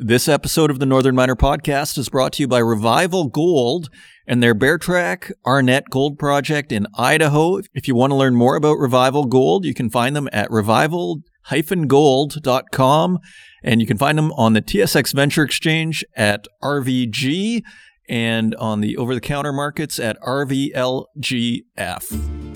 This episode of the Northern Miner Podcast is brought to you by Revival Gold and their Bear Track Arnett Gold Project in Idaho. If you want to learn more about Revival Gold, you can find them at revival-gold.com, and you can find them on the TSX Venture Exchange at RVG and on the over-the-counter markets at RVLGF.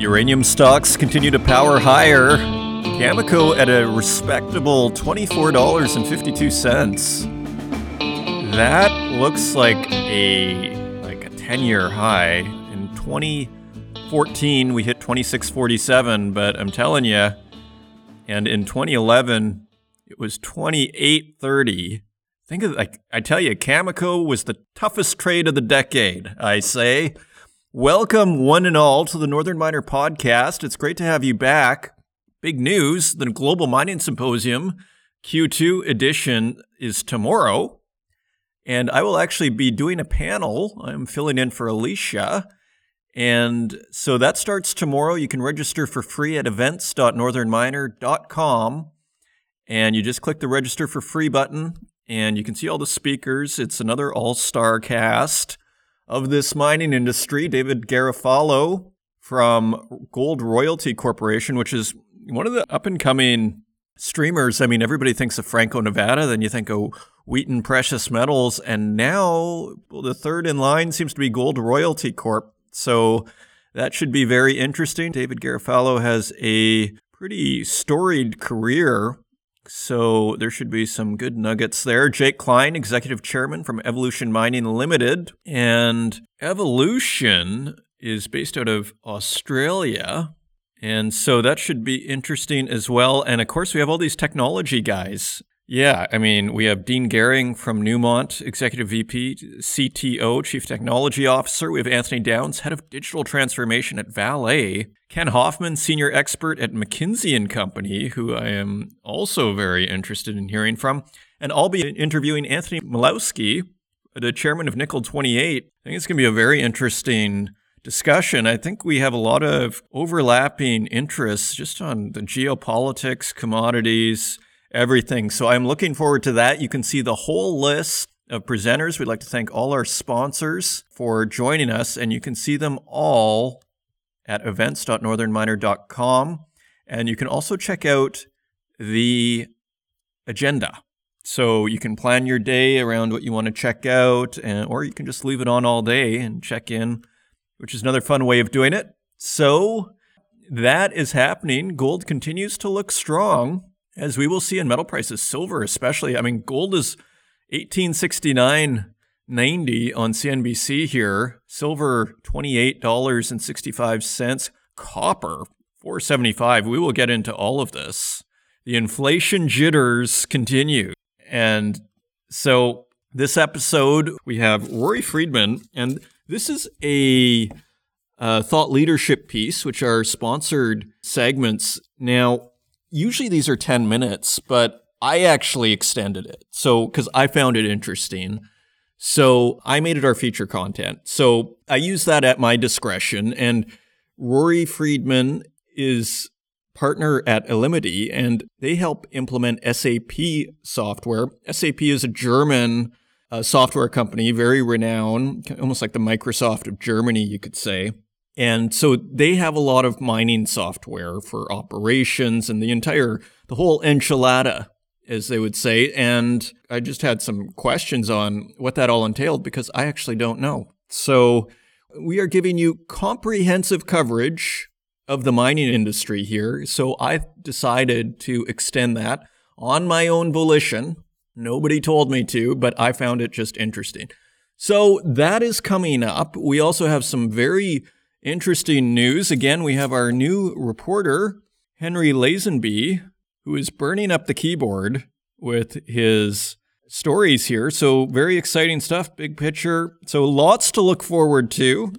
Uranium stocks continue to power higher. Cameco at a respectable $24.52. That looks like a 10-year high. In 2014, we hit $26.47, but I'm telling you, and in 2011, it was $28.30. Think of, I tell you, Cameco was the toughest trade of the decade, I say. Welcome, one and all, to the Northern Miner Podcast. It's great to have you back. Big news, the Global Mining Symposium Q2 edition is tomorrow, and I will actually be doing a panel. I'm filling in for Alicia, and so that starts tomorrow. You can register for free at events.northernminer.com, and you just click the Register for Free button, and you can see all the speakers. It's another all-star cast of this mining industry. David Garifalo from Gold Royalty Corporation, which is one of the up-and-coming streamers. I mean, everybody thinks of Franco Nevada, then you think of Wheaton Precious Metals, and now the third in line seems to be Gold Royalty Corp. So that should be very interesting. David Garifalo has a pretty storied career, so there should be some good nuggets there. Jake Klein, Executive Chairman from Evolution Mining Limited. And Evolution is based out of Australia, and so that should be interesting as well. And of course, we have all these technology guys. Yeah, I mean, we have Dean Gehring from Newmont, Executive VP, CTO, Chief Technology Officer. We have Anthony Downs, Head of Digital Transformation at Vale. Ken Hoffman, Senior Expert at McKinsey & Company, who I am also very interested in hearing from. And I'll be interviewing Anthony Malowski, the Chairman of Nickel 28. I think it's going to be a very interesting discussion. I think we have a lot of overlapping interests just on the geopolitics, commodities, everything. So I'm looking forward to that. You can see the whole list of presenters. We'd like to thank all our sponsors for joining us, and you can see them all at events.northernminer.com. And you can also check out the agenda. So you can plan your day around what you want to check out, or you can just leave it on all day and check in, which is another fun way of doing it. So that is happening. Gold continues to look strong, as we will see in metal prices, silver especially. I mean, gold is $1869.90 on CNBC here. Silver, $28.65. Copper, $4.75. We will get into all of this. The inflation jitters continue. And so this episode, we have Rory Friedman. And this is a thought leadership piece, which are sponsored segments. Now, usually these are 10 minutes, but I actually extended it, so because I found it interesting. So I made it our feature content. So I use that at my discretion. And Rory Friedman is partner at Illumiti, and they help implement SAP software. SAP is a German software company, very renowned, almost like the Microsoft of Germany, you could say. And so they have a lot of mining software for operations and the whole enchilada, as they would say. And I just had some questions on what that all entailed because I actually don't know. So we are giving you comprehensive coverage of the mining industry here. So I've decided to extend that on my own volition. Nobody told me to, but I found it just interesting. So that is coming up. We also have some very interesting news. Again, we have our new reporter, Henry Lazenby, who is burning up the keyboard with his stories here. So very exciting stuff, big picture. So lots to look forward to.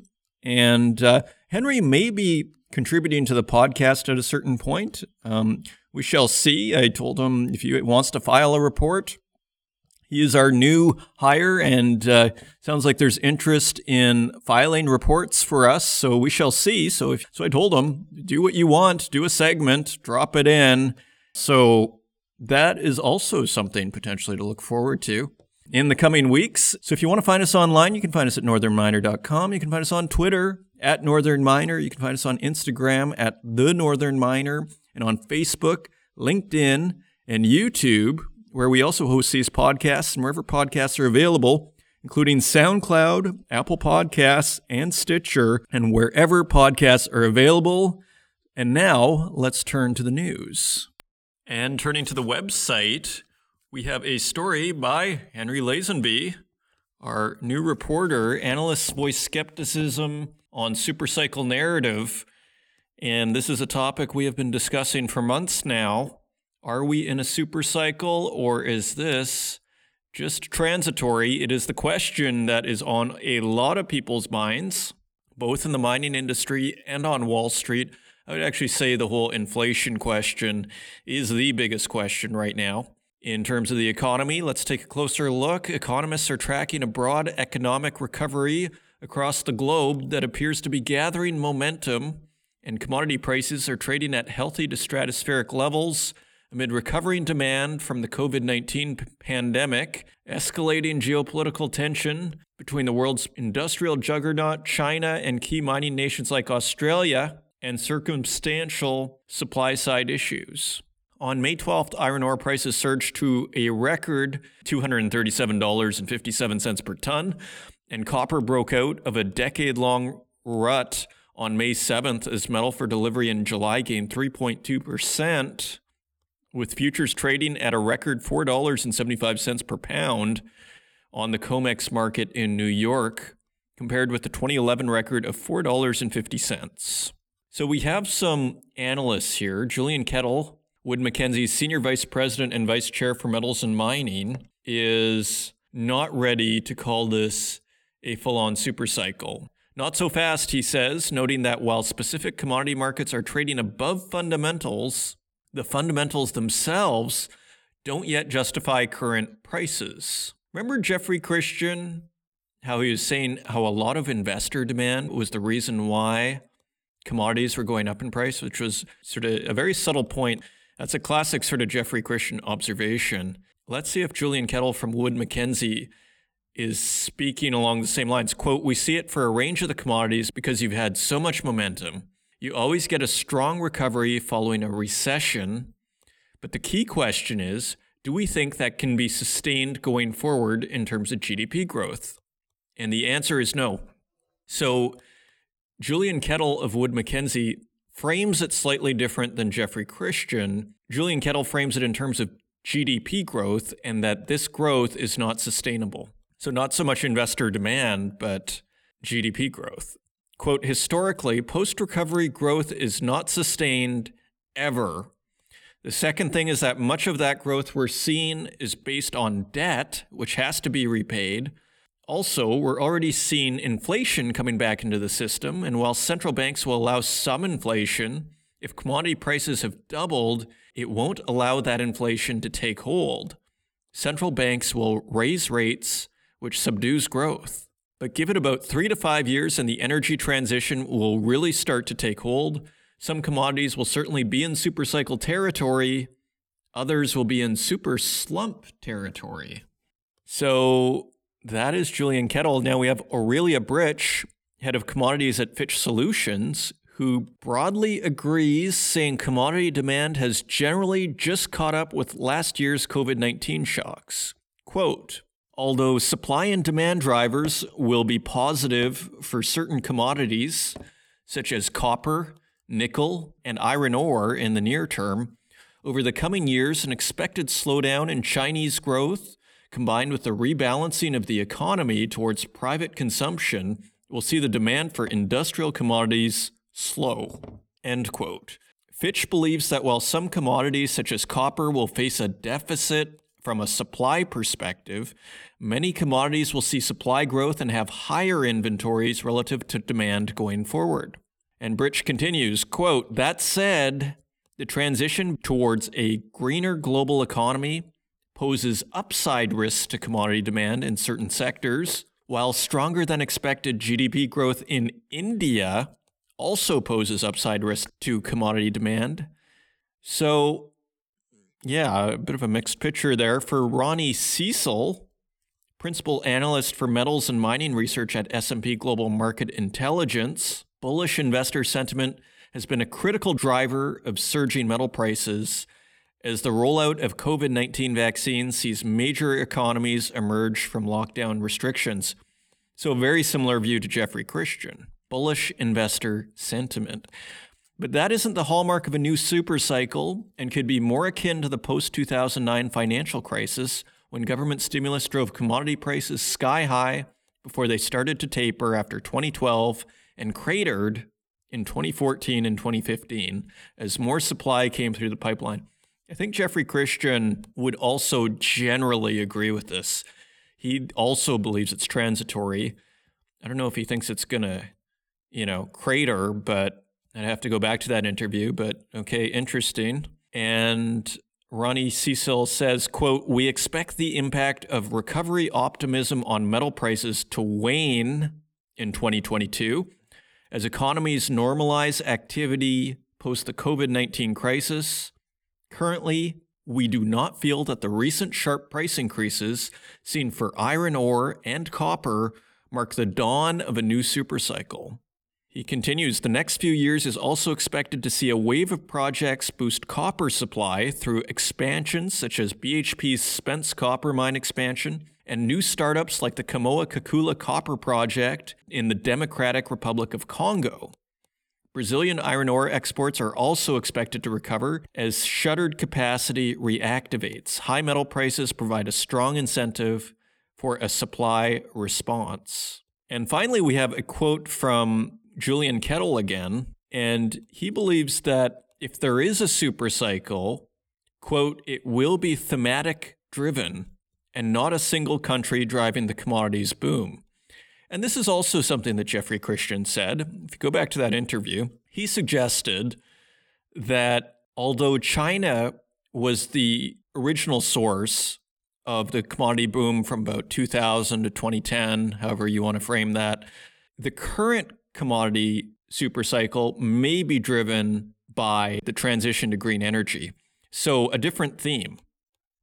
And Henry may be contributing to the podcast at a certain point. We shall see. I told him if he wants to file a report, He is our new hire, and sounds like there's interest in filing reports for us, so we shall see. So I told him, do what you want, do a segment, drop it in. So that is also something potentially to look forward to in the coming weeks. So if you want to find us online, you can find us at northernminer.com. You can find us on Twitter at Northern Miner. You can find us on Instagram at The Northern Miner, and on Facebook, LinkedIn, and YouTube, where we also host these podcasts and wherever podcasts are available, including SoundCloud, Apple Podcasts, and Stitcher, and wherever podcasts are available. And now, let's turn to the news. And turning to the website, we have a story by Henry Lazenby, our new reporter. Analysts voice skepticism on supercycle narrative, and this is a topic we have been discussing for months now. Are we in a super cycle, or is this just transitory? It is the question that is on a lot of people's minds, both in the mining industry and on Wall Street. I would actually say the whole inflation question is the biggest question right now. In terms of the economy, let's take a closer look. Economists are tracking a broad economic recovery across the globe that appears to be gathering momentum, and commodity prices are trading at healthy to stratospheric levels amid recovering demand from the COVID-19 pandemic, escalating geopolitical tension between the world's industrial juggernaut, China, and key mining nations like Australia, and circumstantial supply-side issues. On May 12th, iron ore prices surged to a record $237.57 per ton, and copper broke out of a decade-long rut on May 7th as metal for delivery in July gained 3.2%. with futures trading at a record $4.75 per pound on the COMEX market in New York, compared with the 2011 record of $4.50. So we have some analysts here. Julian Kettle, Wood Mackenzie's Senior Vice President and Vice Chair for Metals and Mining, is not ready to call this a full-on supercycle. Not so fast, he says, noting that while specific commodity markets are trading above fundamentals, the fundamentals themselves don't yet justify current prices. Remember Jeffrey Christian, how he was saying how a lot of investor demand was the reason why commodities were going up in price, which was sort of a very subtle point. That's a classic sort of Jeffrey Christian observation. Let's see if Julian Kettle from Wood Mackenzie is speaking along the same lines. Quote, "We see it for a range of the commodities because you've had so much momentum. You always get a strong recovery following a recession, but the key question is, do we think that can be sustained going forward in terms of GDP growth? And the answer is no." So Julian Kettle of Wood Mackenzie frames it slightly different than Jeffrey Christian. Julian Kettle frames it in terms of GDP growth and that this growth is not sustainable. So not so much investor demand, but GDP growth. Quote, "Historically, post-recovery growth is not sustained ever. The second thing is that much of that growth we're seeing is based on debt, which has to be repaid. Also, we're already seeing inflation coming back into the system, and while central banks will allow some inflation, if commodity prices have doubled, it won't allow that inflation to take hold. Central banks will raise rates, which subdues growth. But give it about 3 to 5 years and the energy transition will really start to take hold. Some commodities will certainly be in supercycle territory. Others will be in super slump territory." So that is Julian Kettle. Now we have Aurelia Britch, head of commodities at Fitch Solutions, who broadly agrees, saying commodity demand has generally just caught up with last year's COVID-19 shocks. Quote, "Although supply and demand drivers will be positive for certain commodities, such as copper, nickel, and iron ore in the near term, over the coming years, an expected slowdown in Chinese growth, combined with the rebalancing of the economy towards private consumption, will see the demand for industrial commodities slow." End quote. Fitch believes that while some commodities, such as copper, will face a deficit from a supply perspective, many commodities will see supply growth and have higher inventories relative to demand going forward. And Britch continues, quote, "That said, the transition towards a greener global economy, poses upside risks to commodity demand in certain sectors, while stronger than expected GDP growth in India also poses upside risk to commodity demand. So, yeah, a bit of a mixed picture there. For Ronnie Cecil, Principal Analyst for Metals and Mining Research at S&P Global Market Intelligence, bullish investor sentiment has been a critical driver of surging metal prices as the rollout of COVID-19 vaccines sees major economies emerge from lockdown restrictions. So a very similar view to Jeffrey Christian, bullish investor sentiment. But that isn't the hallmark of a new supercycle and could be more akin to the post-2009 financial crisis, when government stimulus drove commodity prices sky high before they started to taper after 2012 and cratered in 2014 and 2015 as more supply came through the pipeline. I think Jeffrey Christian would also generally agree with this. He also believes it's transitory. I don't know if he thinks it's going to, crater, but I'd have to go back to that interview. But okay, interesting. And Ronnie Cecil says, quote, "We expect the impact of recovery optimism on metal prices to wane in 2022 as economies normalize activity post the COVID-19 crisis. Currently, we do not feel that the recent sharp price increases seen for iron ore and copper mark the dawn of a new supercycle." He continues, "The next few years is also expected to see a wave of projects boost copper supply through expansions such as BHP's Spence copper mine expansion and new startups like the Kamoa-Kakula copper project in the Democratic Republic of Congo. Brazilian iron ore exports are also expected to recover as shuttered capacity reactivates. High metal prices provide a strong incentive for a supply response." And finally, we have a quote from Julian Kettle again, and he believes that if there is a supercycle, quote, "it will be thematic driven and not a single country driving the commodities boom." And this is also something that Jeffrey Christian said. If you go back to that interview, he suggested that although China was the original source of the commodity boom from about 2000 to 2010, however you want to frame that, the current commodity supercycle may be driven by the transition to green energy. So a different theme.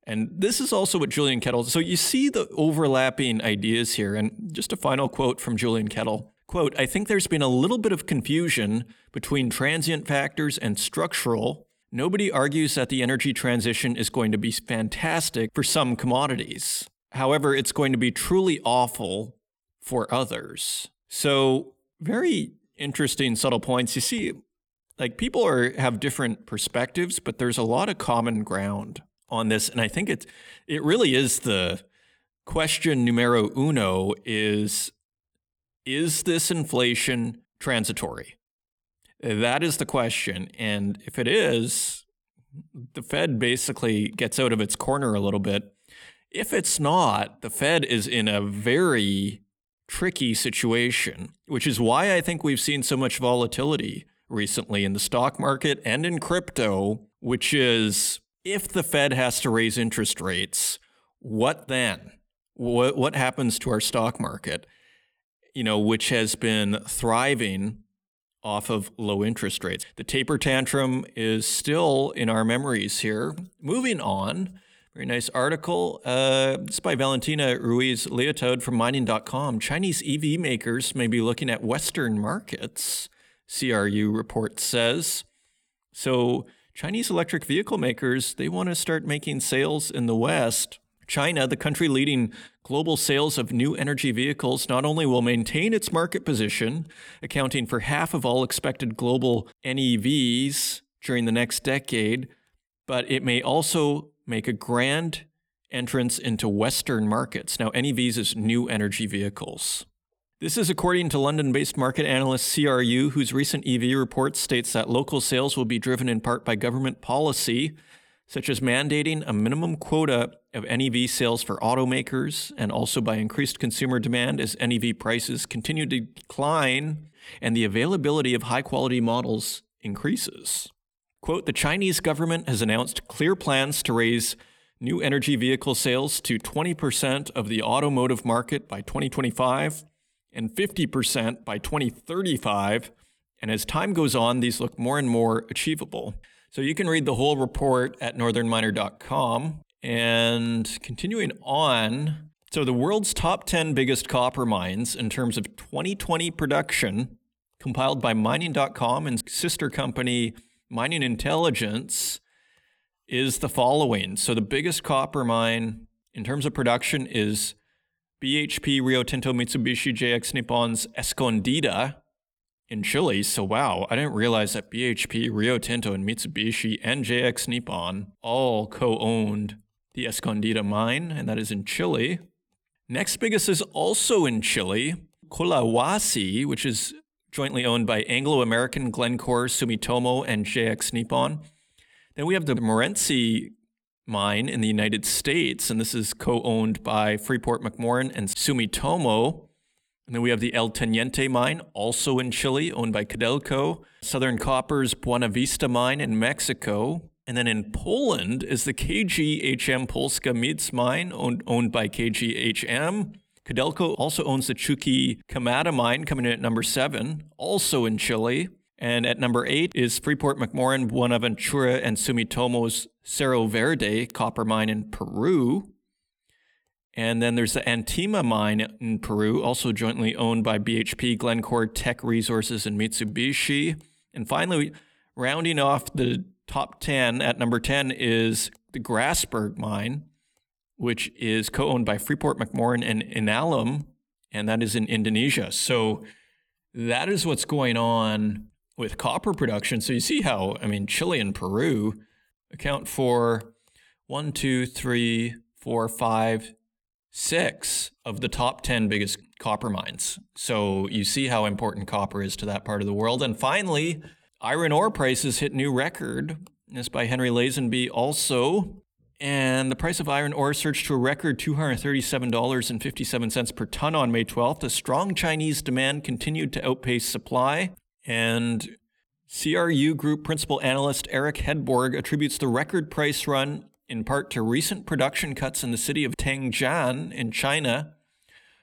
And this is also what Julian Kettle, so you see the overlapping ideas here. And just a final quote from Julian Kettle, quote, "I think there's been a little bit of confusion between transient factors and structural. Nobody argues that the energy transition is going to be fantastic for some commodities. However, it's going to be truly awful for others." So very interesting, subtle points. You see, like, people have different perspectives, but there's a lot of common ground on this. And I think it really is the question numero uno is this inflation transitory? That is the question. And if it is, the Fed basically gets out of its corner a little bit. If it's not, the Fed is in a very tricky situation, which is why I think we've seen so much volatility recently in the stock market and in crypto, which is, if the Fed has to raise interest rates, what then? What happens to our stock market, which has been thriving off of low interest rates? The taper tantrum is still in our memories here. Moving on. Very nice article. It's by Valentina Ruiz Leotold from mining.com. Chinese EV makers may be looking at Western markets, CRU report says. So Chinese electric vehicle makers, they want to start making sales in the West. China, the country leading global sales of new energy vehicles, not only will maintain its market position, accounting for half of all expected global NEVs during the next decade, but it may also make a grand entrance into Western markets. Now, NEVs is new energy vehicles. This is according to London-based market analyst CRU, whose recent EV report states that local sales will be driven in part by government policy, such as mandating a minimum quota of NEV sales for automakers, and also by increased consumer demand as NEV prices continue to decline and the availability of high-quality models increases. Quote, "The Chinese government has announced clear plans to raise new energy vehicle sales to 20% of the automotive market by 2025 and 50% by 2035. And as time goes on, these look more and more achievable. So you can read the whole report at northernminer.com. And continuing on, so the world's top 10 biggest copper mines in terms of 2020 production, compiled by mining.com and sister company Mining Intelligence, is the following. So the biggest copper mine in terms of production is BHP, Rio Tinto, Mitsubishi, JX Nippon's Escondida in Chile. So wow, I didn't realize that BHP, Rio Tinto, and Mitsubishi and JX Nippon all co-owned the Escondida mine, and that is in Chile. Next biggest is also in Chile, Collahuasi, which is jointly owned by Anglo American, Glencore, Sumitomo, and JX Nippon. Then we have the Morenci mine in the United States, and this is co-owned by Freeport McMoRan and Sumitomo. And then we have the El Teniente mine, also in Chile, owned by Codelco, Southern Copper's Buenavista mine in Mexico. And then in Poland is the KGHM Polska Miedź mine, owned by KGHM. Codelco also owns the Chuquicamata mine, coming in at number 7, also in Chile. And at number 8 is Freeport McMoRan, Buenaventura, and Sumitomo's Cerro Verde copper mine in Peru. And then there's the Antima mine in Peru, also jointly owned by BHP, Glencore, Teck Resources, and Mitsubishi. And finally, rounding off the top 10, at number 10 is the Grasberg mine, which is co-owned by Freeport McMoRan and Inalum, and that is in Indonesia. So that is what's going on with copper production. So you see how, I mean, Chile and Peru account for 6 of the top 10 biggest copper mines. So you see how important copper is to that part of the world. And finally, iron ore prices hit new record. This by Henry Lazenby also. And the price of iron ore surged to a record $237.57 per ton on May 12th. The strong Chinese demand continued to outpace supply. And CRU Group principal analyst Eric Hedborg attributes the record price run in part to recent production cuts in the city of Tongjiang in China,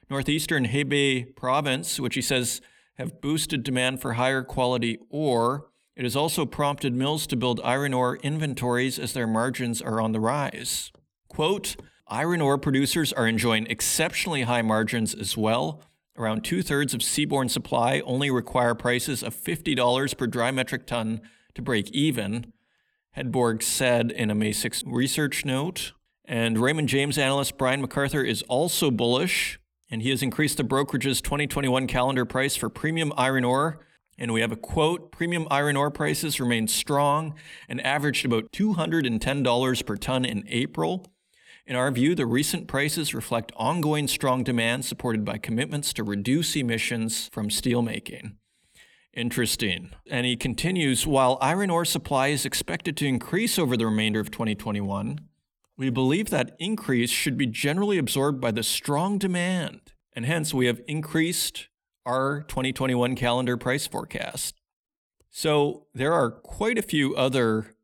northeastern Hebei province, which he says have boosted demand for higher quality ore. It has also prompted mills to build iron ore inventories as their margins are on the rise. Quote, iron ore producers are enjoying exceptionally high margins as well. Around 2/3 of seaborne supply only require prices of $50 per dry metric ton to break even, Hedborg said in a May 6 research note. And Raymond James analyst Brian MacArthur is also bullish, and he has increased the brokerage's 2021 calendar price for premium iron ore. And we have a quote, premium iron ore prices remained strong and averaged about $210 per ton in April. In our view, the recent prices reflect ongoing strong demand supported by commitments to reduce emissions from steelmaking. Interesting. And he continues, while iron ore supply is expected to increase over the remainder of 2021, we believe that increase should be generally absorbed by the strong demand. And hence, we have increased our 2021 calendar price forecast. So there are quite a few other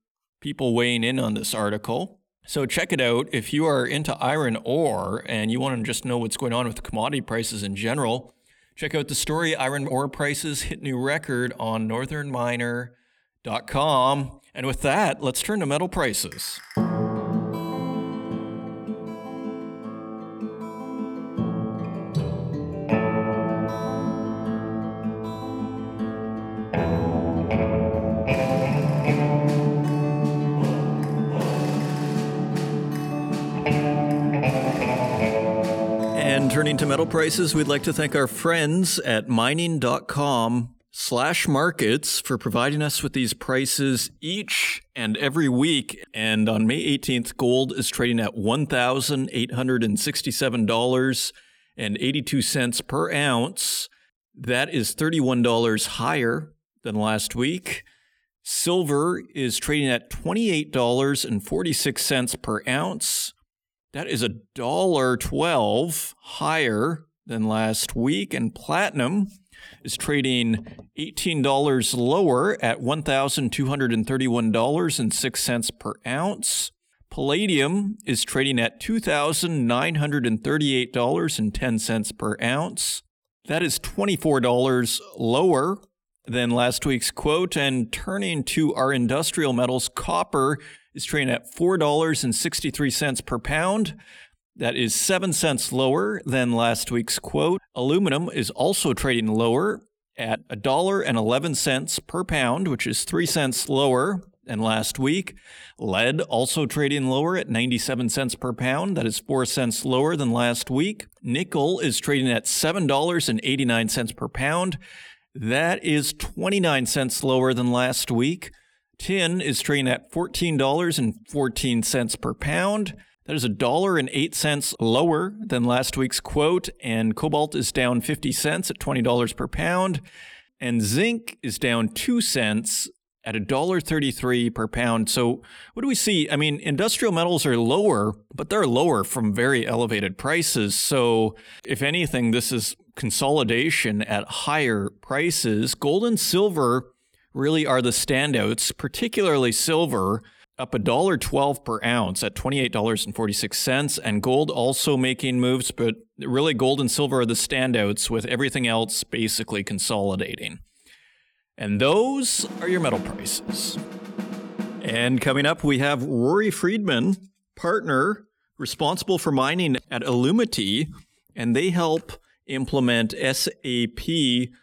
people weighing in on this article. So check it out. If you are into iron ore and you want to just know what's going on with commodity prices in general, check out the story, Iron Ore Prices Hit New Record, on northernminer.com. And with that, let's turn to metal prices. Turning to metal prices, we'd like to thank our friends at mining.com/markets for providing us with these prices each and every week. And on May 18th, gold is trading at $1,867.82 per ounce. That is $31 higher than last week. Silver is trading at $28.46 per ounce. That is $1.12 higher than last week. And platinum is trading $18 lower at $1,231.06 per ounce. Palladium is trading at $2,938.10 per ounce. That is $24 lower than last week's quote. And turning to our industrial metals, copper is trading at $4.63 per pound. That is 7 cents lower than last week's quote. Aluminum is also trading lower at $1.11 per pound, which is 3 cents lower than last week. Lead also trading lower at 97 cents per pound. That is 4 cents lower than last week. Nickel is trading at $7.89 per pound. That is 29 cents lower than last week. Tin is trading at $14.14 per pound. That is $1.08 lower than last week's quote. And cobalt is down 50 cents at $20 per pound. And zinc is down 2 cents at $1.33 per pound. So what do we see? I mean, industrial metals are lower, but they're lower from very elevated prices. So if anything, this is consolidation at higher prices. Gold and silver really are the standouts, particularly silver, up $1.12 per ounce at $28.46, and gold also making moves, but really gold and silver are the standouts with everything else basically consolidating. And those are your metal prices. And coming up, we have Rory Friedman, partner responsible for mining at Illumiti, and they help implement SAP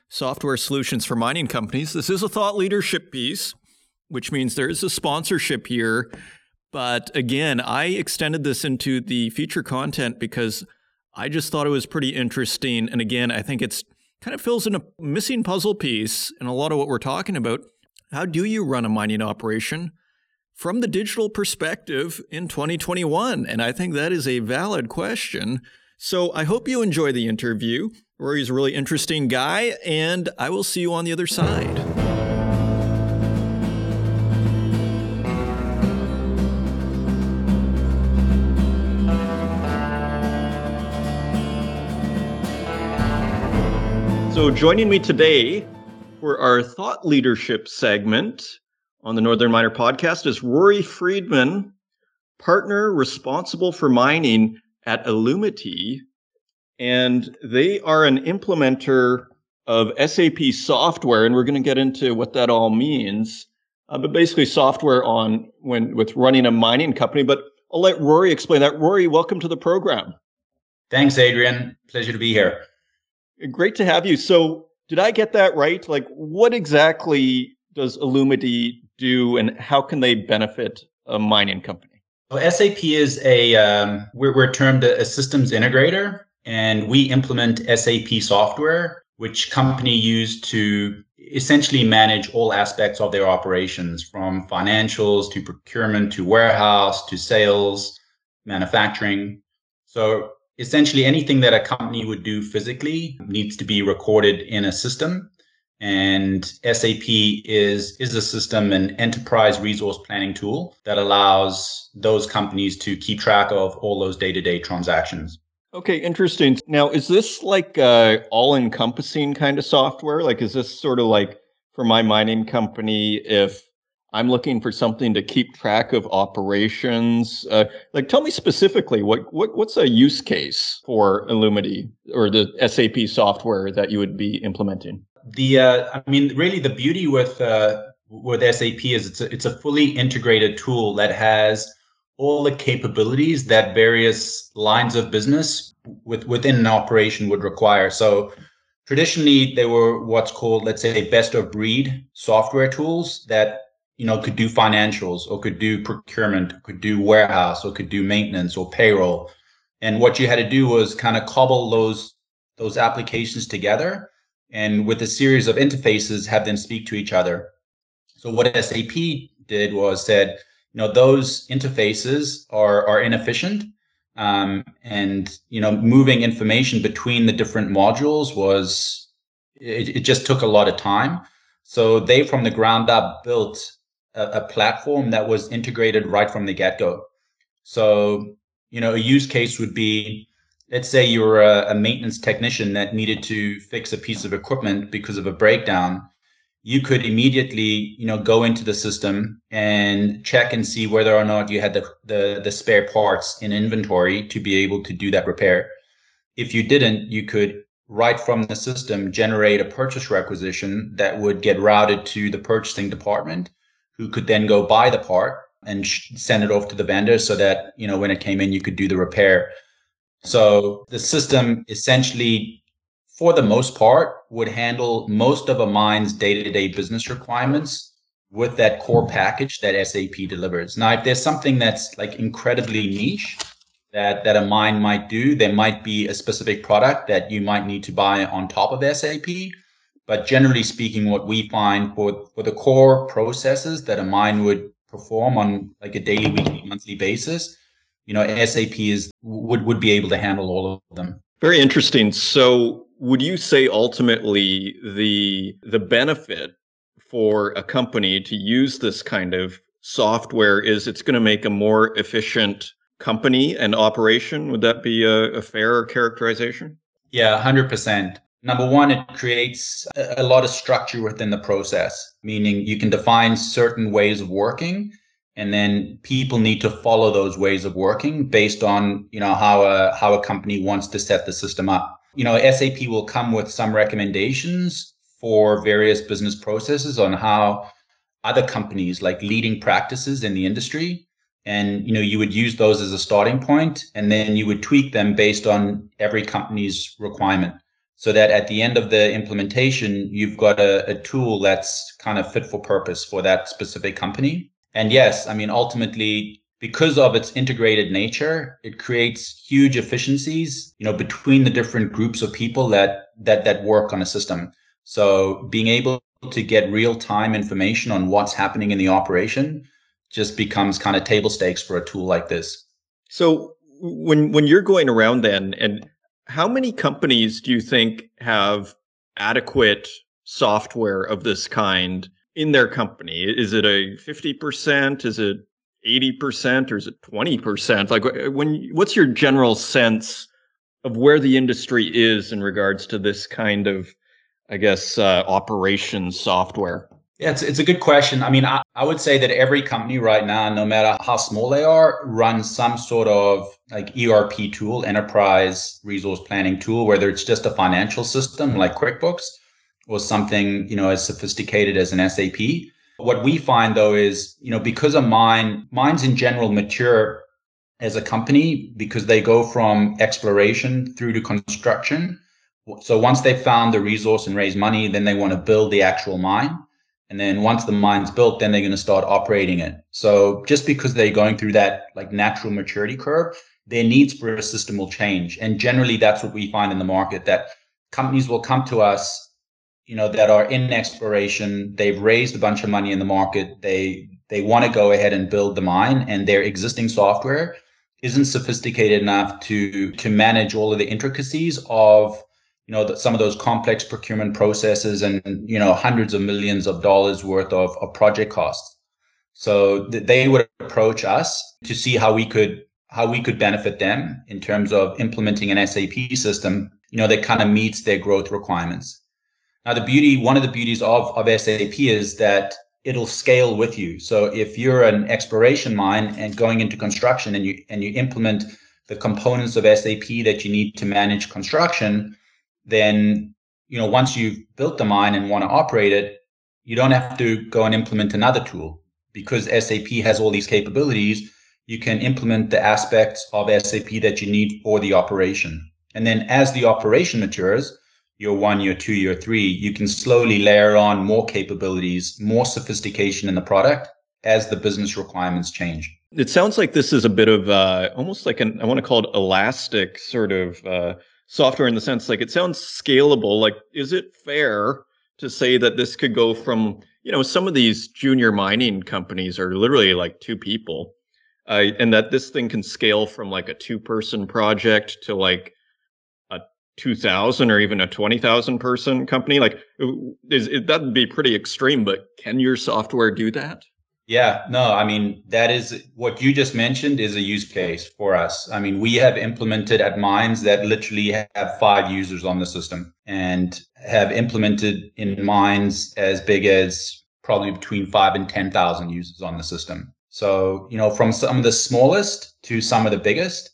software solutions for mining companies. This is a thought leadership piece, which means there is a sponsorship here. But again, I extended this into the feature content because I just thought it was pretty interesting. And again, I think it's kind of fills in a missing puzzle piece in a lot of what we're talking about. How do you run a mining operation from the digital perspective in 2021? And I think that is a valid question. So I hope you enjoy the interview. Rory's a really interesting guy, and I will see you on the other side. So joining me today for our thought leadership segment on the Northern Miner Podcast is Rory Friedman, partner responsible for mining at Illumiti, and they are an implementer of SAP software, and we're going to get into what that all means, but basically software on when with running a mining company. But I'll let Rory explain that. Rory, welcome to the program. Thanks, Adrian. Pleasure to be here. Great to have you. So did I get that right? Like, what exactly does Illumiti do and how can they benefit a mining company? Well, SAP is a, we're termed a systems integrator, and we implement SAP software, which company use to essentially manage all aspects of their operations, from financials to procurement to warehouse to sales, manufacturing. So essentially, anything that a company would do physically needs to be recorded in a system, and SAP is a system, an enterprise resource planning tool that allows those companies to keep track of all those day-to-day transactions. Okay, interesting. Now, is this like a all-encompassing kind of software? Like, is this sort of like for my mining company, if I'm looking for something to keep track of operations. Like, tell me specifically, what's a use case for Illumiti or the SAP software that you would be implementing? Really the beauty with SAP is it's a fully integrated tool that has all the capabilities that various lines of business within an operation would require. So traditionally, they were what's called, let's say, best of breed software tools that could do financials or could do procurement, could do warehouse or could do maintenance or payroll. And what you had to do was kind of cobble those applications together and with a series of interfaces have them speak to each other. So what SAP did was said, those interfaces are inefficient. Moving information between the different modules it just took a lot of time. So they, from the ground up, built a platform that was integrated right from the get-go. So, a use case would be, let's say you're a maintenance technician that needed to fix a piece of equipment because of a breakdown. you could immediately, you know, go into the system and check and see whether or not you had the spare parts in inventory to be able to do that repair. If you didn't, you could, right from the system, generate a purchase requisition that would get routed to the purchasing department, who could then go buy the part and send it off to the vendor so that, you know, when it came in, you could do the repair. So the system essentially, for the most part, would handle most of a mine's day-to-day business requirements with that core package that SAP delivers. Now, if there's something that's like incredibly niche that a mine might do, there might be a specific product that you might need to buy on top of SAP. But generally speaking, what we find for the core processes that a mine would perform on like a daily, weekly, monthly basis, you know, SAP would be able to handle all of them. Very interesting. So would you say ultimately the benefit for a company to use this kind of software is it's going to make a more efficient company and operation? Would that be a fair characterization? Yeah, 100%. Number one, it creates a lot of structure within the process, meaning you can define certain ways of working, and then people need to follow those ways of working based on, you know, how a company wants to set the system up. You know, SAP will come with some recommendations for various business processes on how other companies, like leading practices in the industry, and, you know, you would use those as a starting point, and then you would tweak them based on every company's requirement, so that at the end of the implementation, you've got a tool that's kind of fit for purpose for that specific company. And yes, I mean, ultimately, because of its integrated nature, it creates huge efficiencies, you know, between the different groups of people that work on a system. So being able to get real-time information on what's happening in the operation just becomes kind of table stakes for a tool like this. So when you're going around then, and how many companies do you think have adequate software of this kind in their company? Is it a 50%? Is it 80%, or is it 20%? Like, what's your general sense of where the industry is in regards to this kind of, I guess, operations software? Yeah, it's a good question. I mean, I would say that every company right now, no matter how small they are, runs some sort of like ERP tool, enterprise resource planning tool, whether it's just a financial system like QuickBooks or something, you know, as sophisticated as an SAP. What we find, though, is, you know, because a mines in general mature as a company because they go from exploration through to construction. So once they've found the resource and raised money, then they want to build the actual mine. And then once the mine's built, then they're going to start operating it. So just because they're going through that like natural maturity curve, their needs for a system will change. And generally, that's what we find in the market, that companies will come to us, you know, that are in exploration, they've raised a bunch of money in the market, they want to go ahead and build the mine, and their existing software isn't sophisticated enough to manage all of the intricacies of, you know, some of those complex procurement processes and, you know, hundreds of millions of dollars worth of project costs. So they would approach us to see how we could benefit them in terms of implementing an SAP system, you know, that kind of meets their growth requirements. Now, one of the beauties of SAP is that it'll scale with you. So if you're an exploration mine and going into construction, and you implement the components of SAP that you need to manage construction, then, you know, once you've built the mine and want to operate it, you don't have to go and implement another tool, because SAP has all these capabilities. You can implement the aspects of SAP that you need for the operation. And then as the operation matures, year one, year two, year three, you can slowly layer on more capabilities, more sophistication in the product as the business requirements change. It sounds like this is a bit of almost like I want to call it elastic sort of software, in the sense like it sounds scalable. Like, is it fair to say that this could go from, you know, some of these junior mining companies are literally like two people, and that this thing can scale from like a two-person project to like 2,000 or even a 20,000 person company? Like, that'd be pretty extreme, but can your software do that? Yeah, no, I mean, that is what you just mentioned is a use case for us. I mean, we have implemented at mines that literally have 5 users on the system and have implemented in mines as big as probably between 5,000 and 10,000 users on the system. So, you know, from some of the smallest to some of the biggest,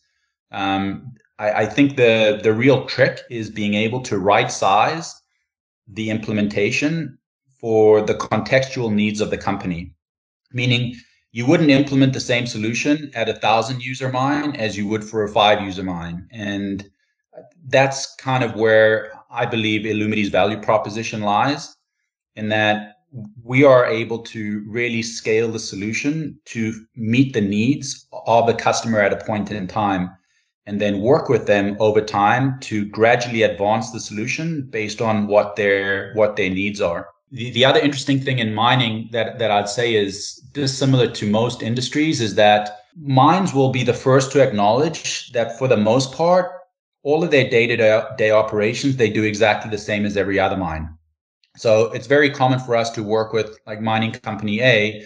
I think the real trick is being able to right size the implementation for the contextual needs of the company. Meaning you wouldn't implement the same solution at a 1,000-user mine as you would for a 5-user mine. And that's kind of where I believe Illumiti's value proposition lies, in that we are able to really scale the solution to meet the needs of a customer at a point in time, and then work with them over time to gradually advance the solution based on what their needs are. The other interesting thing in mining that I'd say is dissimilar to most industries is that mines will be the first to acknowledge that for the most part, all of their day-to-day operations, they do exactly the same as every other mine. So it's very common for us to work with like mining company A,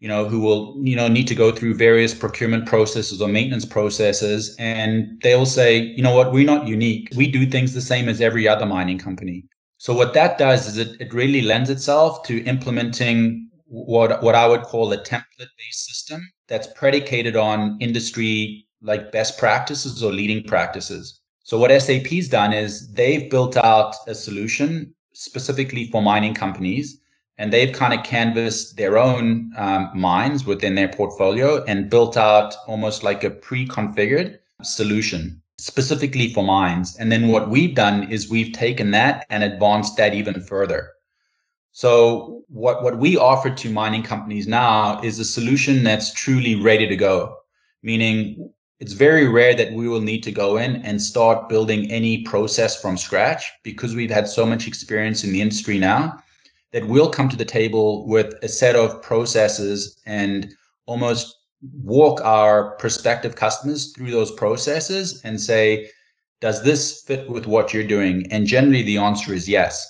you know, who will, you know, need to go through various procurement processes or maintenance processes. And they'll say, you know what, we're not unique. We do things the same as every other mining company. So what that does is it really lends itself to implementing what I would call a template-based system that's predicated on industry like best practices or leading practices. So what SAP's done is they've built out a solution specifically for mining companies, and they've kind of canvassed their own mines within their portfolio and built out almost like a pre-configured solution specifically for mines. And then what we've done is we've taken that and advanced that even further. So what we offer to mining companies now is a solution that's truly ready to go, meaning it's very rare that we will need to go in and start building any process from scratch, because we've had so much experience in the industry now that we'll come to the table with a set of processes and almost walk our prospective customers through those processes and say, does this fit with what you're doing? And generally the answer is yes.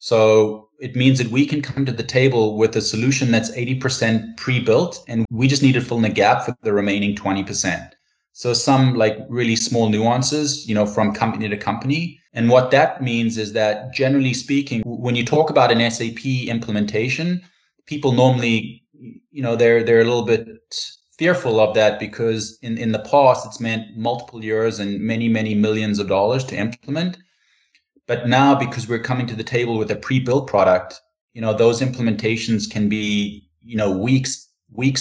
So it means that we can come to the table with a solution that's 80% pre-built, and we just need to fill in the gap for the remaining 20%. So some like really small nuances, you know, from company to company. And what that means is that generally speaking, when you talk about an SAP implementation, people normally, you know, they're a little bit fearful of that, because in the past it's meant multiple years and many millions of dollars to implement. But now, because we're coming to the table with a pre-built product, you know, those implementations can be, you know, weeks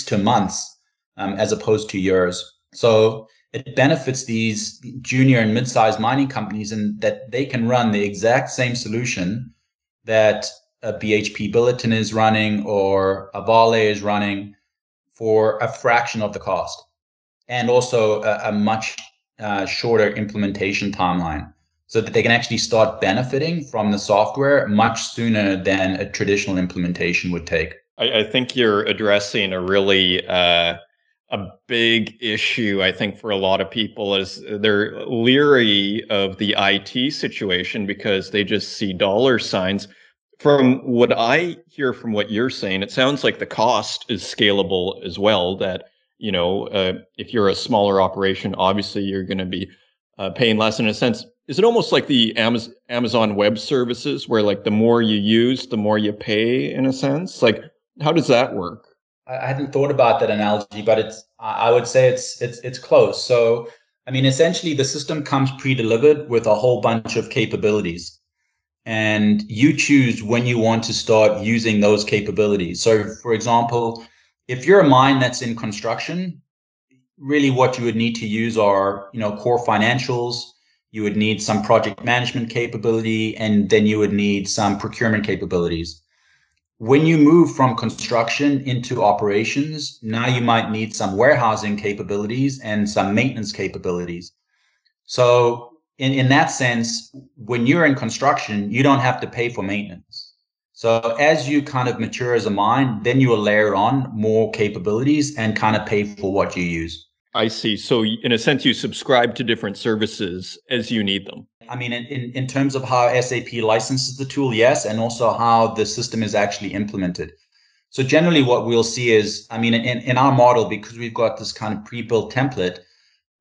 to months as opposed to years. So it benefits these junior and mid-sized mining companies in that they can run the exact same solution that a BHP Billiton is running or a Vale is running for a fraction of the cost, and also a much shorter implementation timeline, so that they can actually start benefiting from the software much sooner than a traditional implementation would take. I think you're addressing a really a big issue, I think, for a lot of people. Is they're leery of the IT situation because they just see dollar signs. From what I hear from what you're saying, it sounds like the cost is scalable as well, that, you know, if you're a smaller operation, obviously you're going to be paying less. In a sense, is it almost like the Amazon Web Services, where like the more you use, the more you pay, in a sense? Like, how does that work? I hadn't thought about that analogy, but I would say it's close. So, I mean, essentially the system comes pre-delivered with a whole bunch of capabilities, and you choose when you want to start using those capabilities. So, for example, if you're a mine that's in construction, really what you would need to use are, you know, core financials. You would need some project management capability, and then you would need some procurement capabilities. When you move from construction into operations, now you might need some warehousing capabilities and some maintenance capabilities. So, in that sense, when you're in construction, you don't have to pay for maintenance. So as you kind of mature as a mine, then you will layer on more capabilities and kind of pay for what you use. I see. So in a sense, you subscribe to different services as you need them. I mean, in terms of how SAP licenses the tool, yes, and also how the system is actually implemented. So generally what we'll see is, I mean, in our model, because we've got this kind of pre-built template,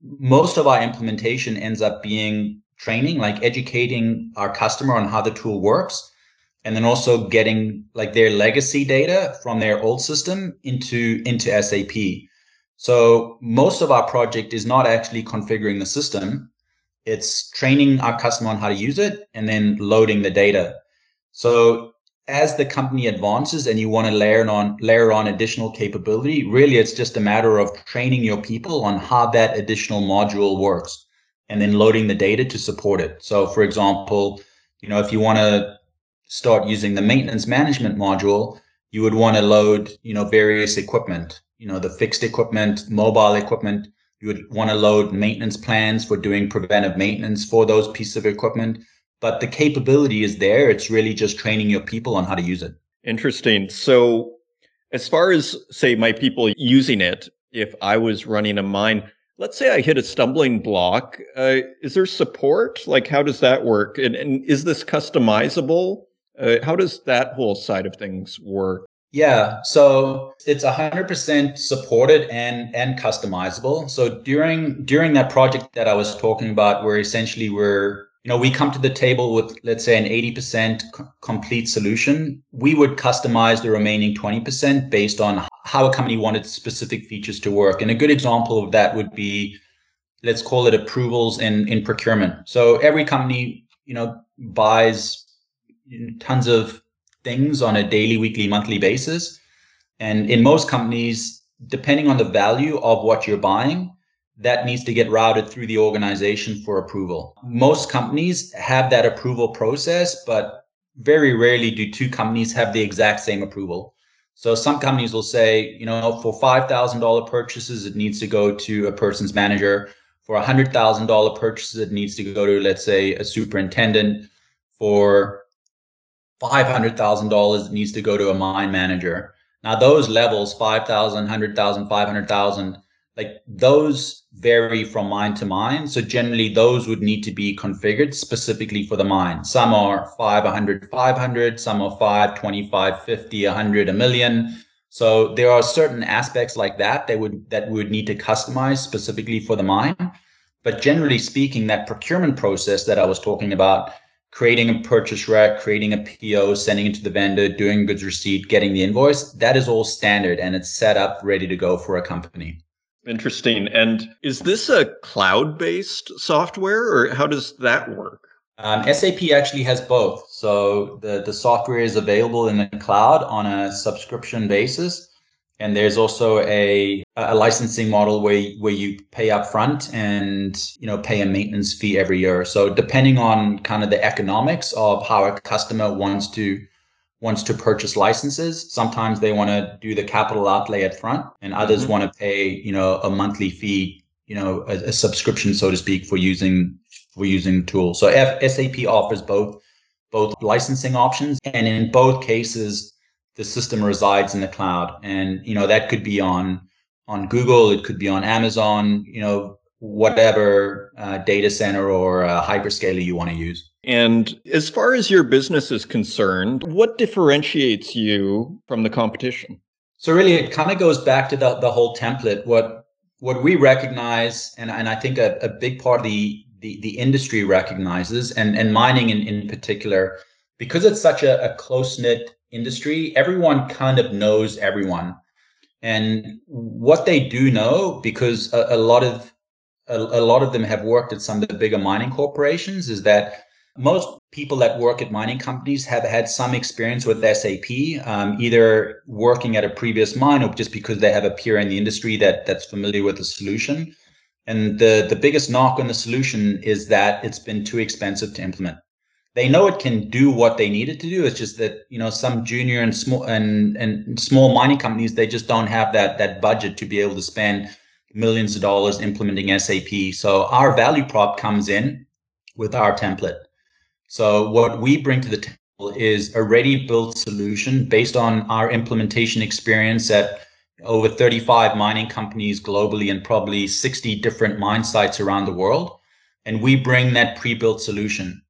most of our implementation ends up being training, like educating our customer on how the tool works, and then also getting like their legacy data from their old system into SAP. So most of our project is not actually configuring the system. It's training our customer on how to use it and then loading the data. So as the company advances and you want to layer on additional capability, really it's just a matter of training your people on how that additional module works and then loading the data to support it. So for example, you know, if you want to start using the maintenance management module, you would want to load, you know, various equipment, you know, the fixed equipment, mobile equipment. You would want to load maintenance plans for doing preventive maintenance for those pieces of equipment. But the capability is there. It's really just training your people on how to use it. Interesting. So as far as, say, my people using it, if I was running a mine, let's say I hit a stumbling block. Is there support? Like, how does that work? And is this customizable? How does that whole side of things work? Yeah, so it's 100% supported and customizable. So during that project that I was talking about, where essentially we come to the table with, let's say, an 80% complete solution, we would customize the remaining 20% based on how a company wanted specific features to work. And a good example of that would be, let's call it approvals in procurement. So every company, you know, buys tons of things on a daily, weekly, monthly basis. And in most companies, depending on the value of what you're buying, that needs to get routed through the organization for approval. Most companies have that approval process, but very rarely do two companies have the exact same approval. So some companies will say, you know, for $5,000 purchases, it needs to go to a person's manager. For $100,000 purchases, it needs to go to, let's say, a superintendent. For $500,000 needs to go to a mine manager. Now those levels, 5,000, 100,000, 500,000, like those vary from mine to mine. So generally those would need to be configured specifically for the mine. Some are 500, 500, some are 5, 25, 50, 100, a million. So there are certain aspects like that that would need to customize specifically for the mine. But generally speaking, that procurement process that I was talking about, creating a purchase rec, creating a PO, sending it to the vendor, doing goods receipt, getting the invoice, that is all standard and it's set up, ready to go for a company. Interesting. And is this a cloud-based software or how does that work? SAP actually has both. So the software is available in the cloud on a subscription basis. And there's also a licensing model where you pay up front and, you know, pay a maintenance fee every year. So depending on kind of the economics of how a customer wants to purchase licenses, sometimes they want to do the capital outlay up front and others want to pay, you know, a monthly fee, you know, a subscription, so to speak, for using the tool. So SAP offers both licensing options, and in both cases the system resides in the cloud. And, you know, that could be on Google, it could be on Amazon, you know, whatever data center or hyperscaler you want to use. And as far as your business is concerned, what differentiates you from the competition? So really, it kind of goes back to the whole template. What we recognize, and I think a big part of the industry recognizes, and mining in particular, because it's such a close-knit industry, everyone kind of knows everyone. And what they do know, because a lot of them have worked at some of the bigger mining corporations, is that most people that work at mining companies have had some experience with SAP, either working at a previous mine or just because they have a peer in the industry that's familiar with the solution. And the biggest knock on the solution is that it's been too expensive to implement. They know it can do what they need it to do. It's just that, you know, some junior and small mining companies, they just don't have that budget to be able to spend millions of dollars implementing SAP. So our value prop comes in with our template. So what we bring to the table is a ready-built solution based on our implementation experience at over 35 mining companies globally and probably 60 different mine sites around the world. And we bring that pre-built solution.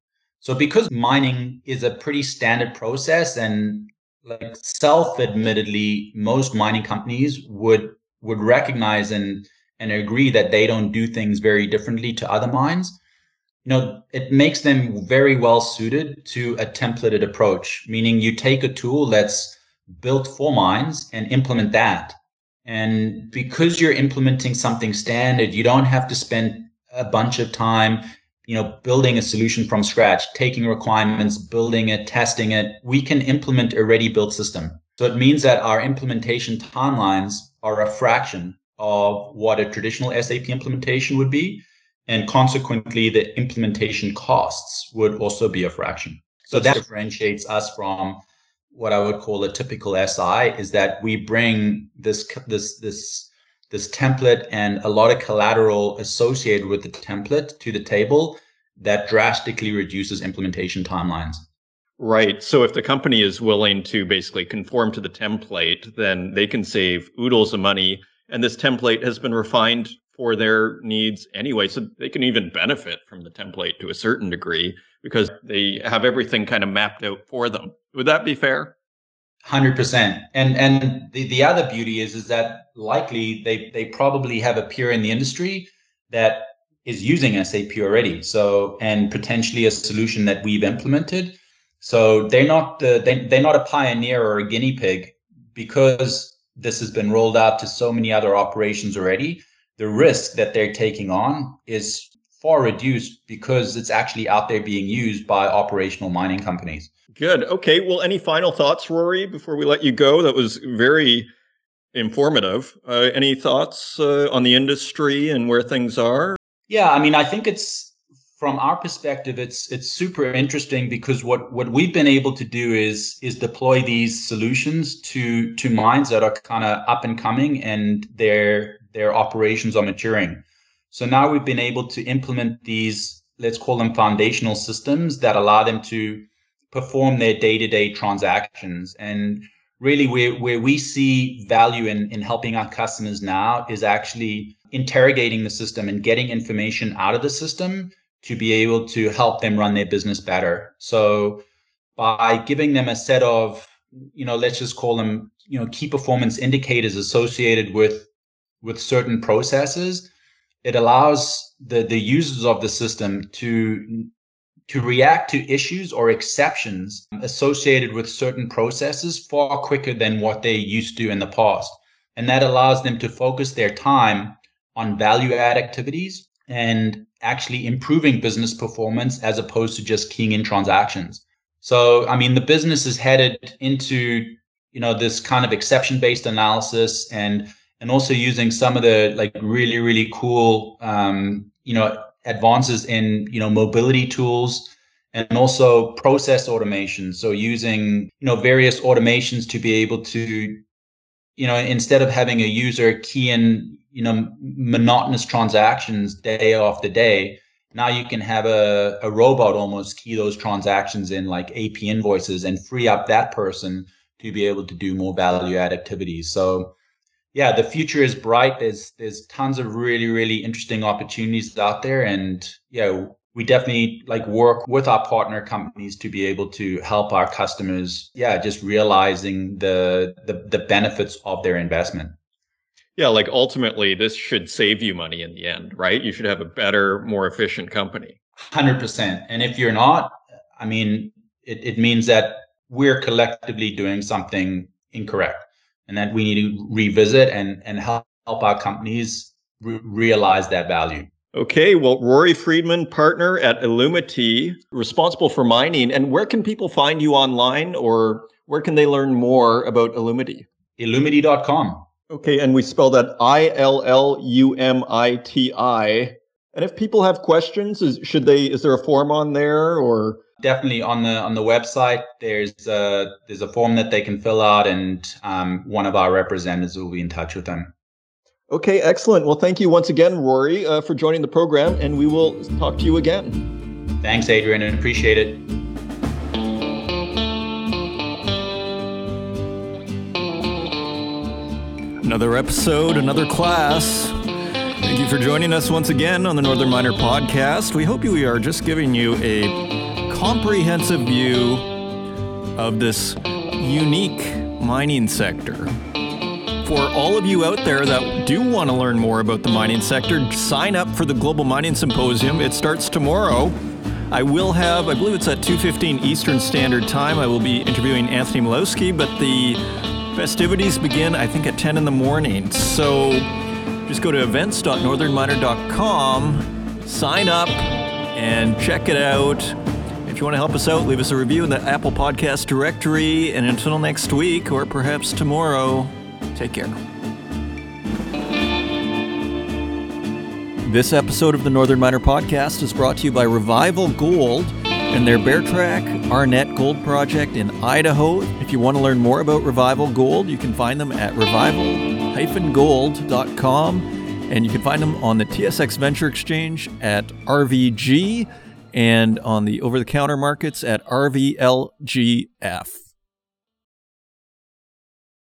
So because mining is a pretty standard process, and like self-admittedly, most mining companies would recognize and agree that they don't do things very differently to other mines. You know, it makes them very well suited to a templated approach, meaning you take a tool that's built for mines and implement that. And because you're implementing something standard, you don't have to spend a bunch of time, you know, building a solution from scratch, taking requirements, building it, testing it. We can implement a ready built system. So it means that our implementation timelines are a fraction of what a traditional SAP implementation would be. And consequently, the implementation costs would also be a fraction. So that differentiates us from what I would call a typical SI, is that we bring this template and a lot of collateral associated with the template to the table that drastically reduces implementation timelines. Right. So if the company is willing to basically conform to the template, then they can save oodles of money. And this template has been refined for their needs anyway. So they can even benefit from the template to a certain degree because they have everything kind of mapped out for them. Would that be fair? 100%. And the other beauty is that likely they probably have a peer in the industry that is using SAP already. So, and potentially a solution that we've implemented. So they're not a pioneer or a guinea pig because this has been rolled out to so many other operations already. The risk that they're taking on is far reduced because it's actually out there being used by operational mining companies. Good. Okay. Well, any final thoughts, Rory, before we let you go? That was very informative. Any thoughts on the industry and where things are? Yeah. I mean, I think it's, from our perspective, it's super interesting because what we've been able to do is deploy these solutions to mines that are kind of up and coming and their operations are maturing. So now we've been able to implement these, let's call them foundational systems that allow them to perform their day-to-day transactions. And really where we see value in helping our customers now is actually interrogating the system and getting information out of the system to be able to help them run their business better. So by giving them a set of, you know, let's just call them, you know, key performance indicators associated with certain processes, it allows the users of the system to react to issues or exceptions associated with certain processes far quicker than what they used to in the past. And that allows them to focus their time on value-add activities and actually improving business performance as opposed to just keying in transactions. So, I mean, the business is headed into, you know, this kind of exception-based analysis and also using some of the like really, really cool, you know, advances in, you know, mobility tools and also process automation. So using, you know, various automations to be able to, you know, instead of having a user key in, you know, monotonous transactions day after day, now you can have a robot almost key those transactions in like AP invoices and free up that person to be able to do more value add activities. So yeah, the future is bright. There's tons of really, really interesting opportunities out there. And yeah, we definitely like work with our partner companies to be able to help our customers. Yeah, just realizing the benefits of their investment. Yeah, like ultimately this should save you money in the end, right? You should have a better, more efficient company. 100%. And if you're not, I mean, it means that we're collectively doing something incorrect. And that we need to revisit and help our companies realize that value. Okay, well, Rory Friedman, partner at Illumiti, responsible for mining. And where can people find you online, or where can they learn more about Illumiti? Illumiti.com. Okay, and we spell that Illumiti. And if people have questions, is there a form on there, or? Definitely on the website, there's a form that they can fill out, and one of our representatives will be in touch with them. Okay, excellent. Well, thank you once again, Rory, for joining the program, and we will talk to you again. Thanks, Adrian, and appreciate it. Another episode, another class. Thank you for joining us once again on the Northern Miner Podcast. We hope we are just giving you a comprehensive view of this unique mining sector. For all of you out there that do want to learn more about the mining sector, sign up for the Global Mining Symposium. It starts tomorrow. I will have, I believe it's at 2:15 Eastern Standard Time. I will be interviewing Anthony Malowski, but the festivities begin, I think, at 10 in the morning. So just go to events.northernminer.com, sign up, and check it out. If you want to help us out, leave us a review in the Apple Podcast directory. And until next week, or perhaps tomorrow, take care. This episode of the Northern Miner Podcast is brought to you by Revival Gold and their Bear Track Arnett Gold Project in Idaho. If you want to learn more about Revival Gold, you can find them at revival-gold.com, and you can find them on the TSX Venture Exchange at RVG and on the over-the-counter markets at RVLGF.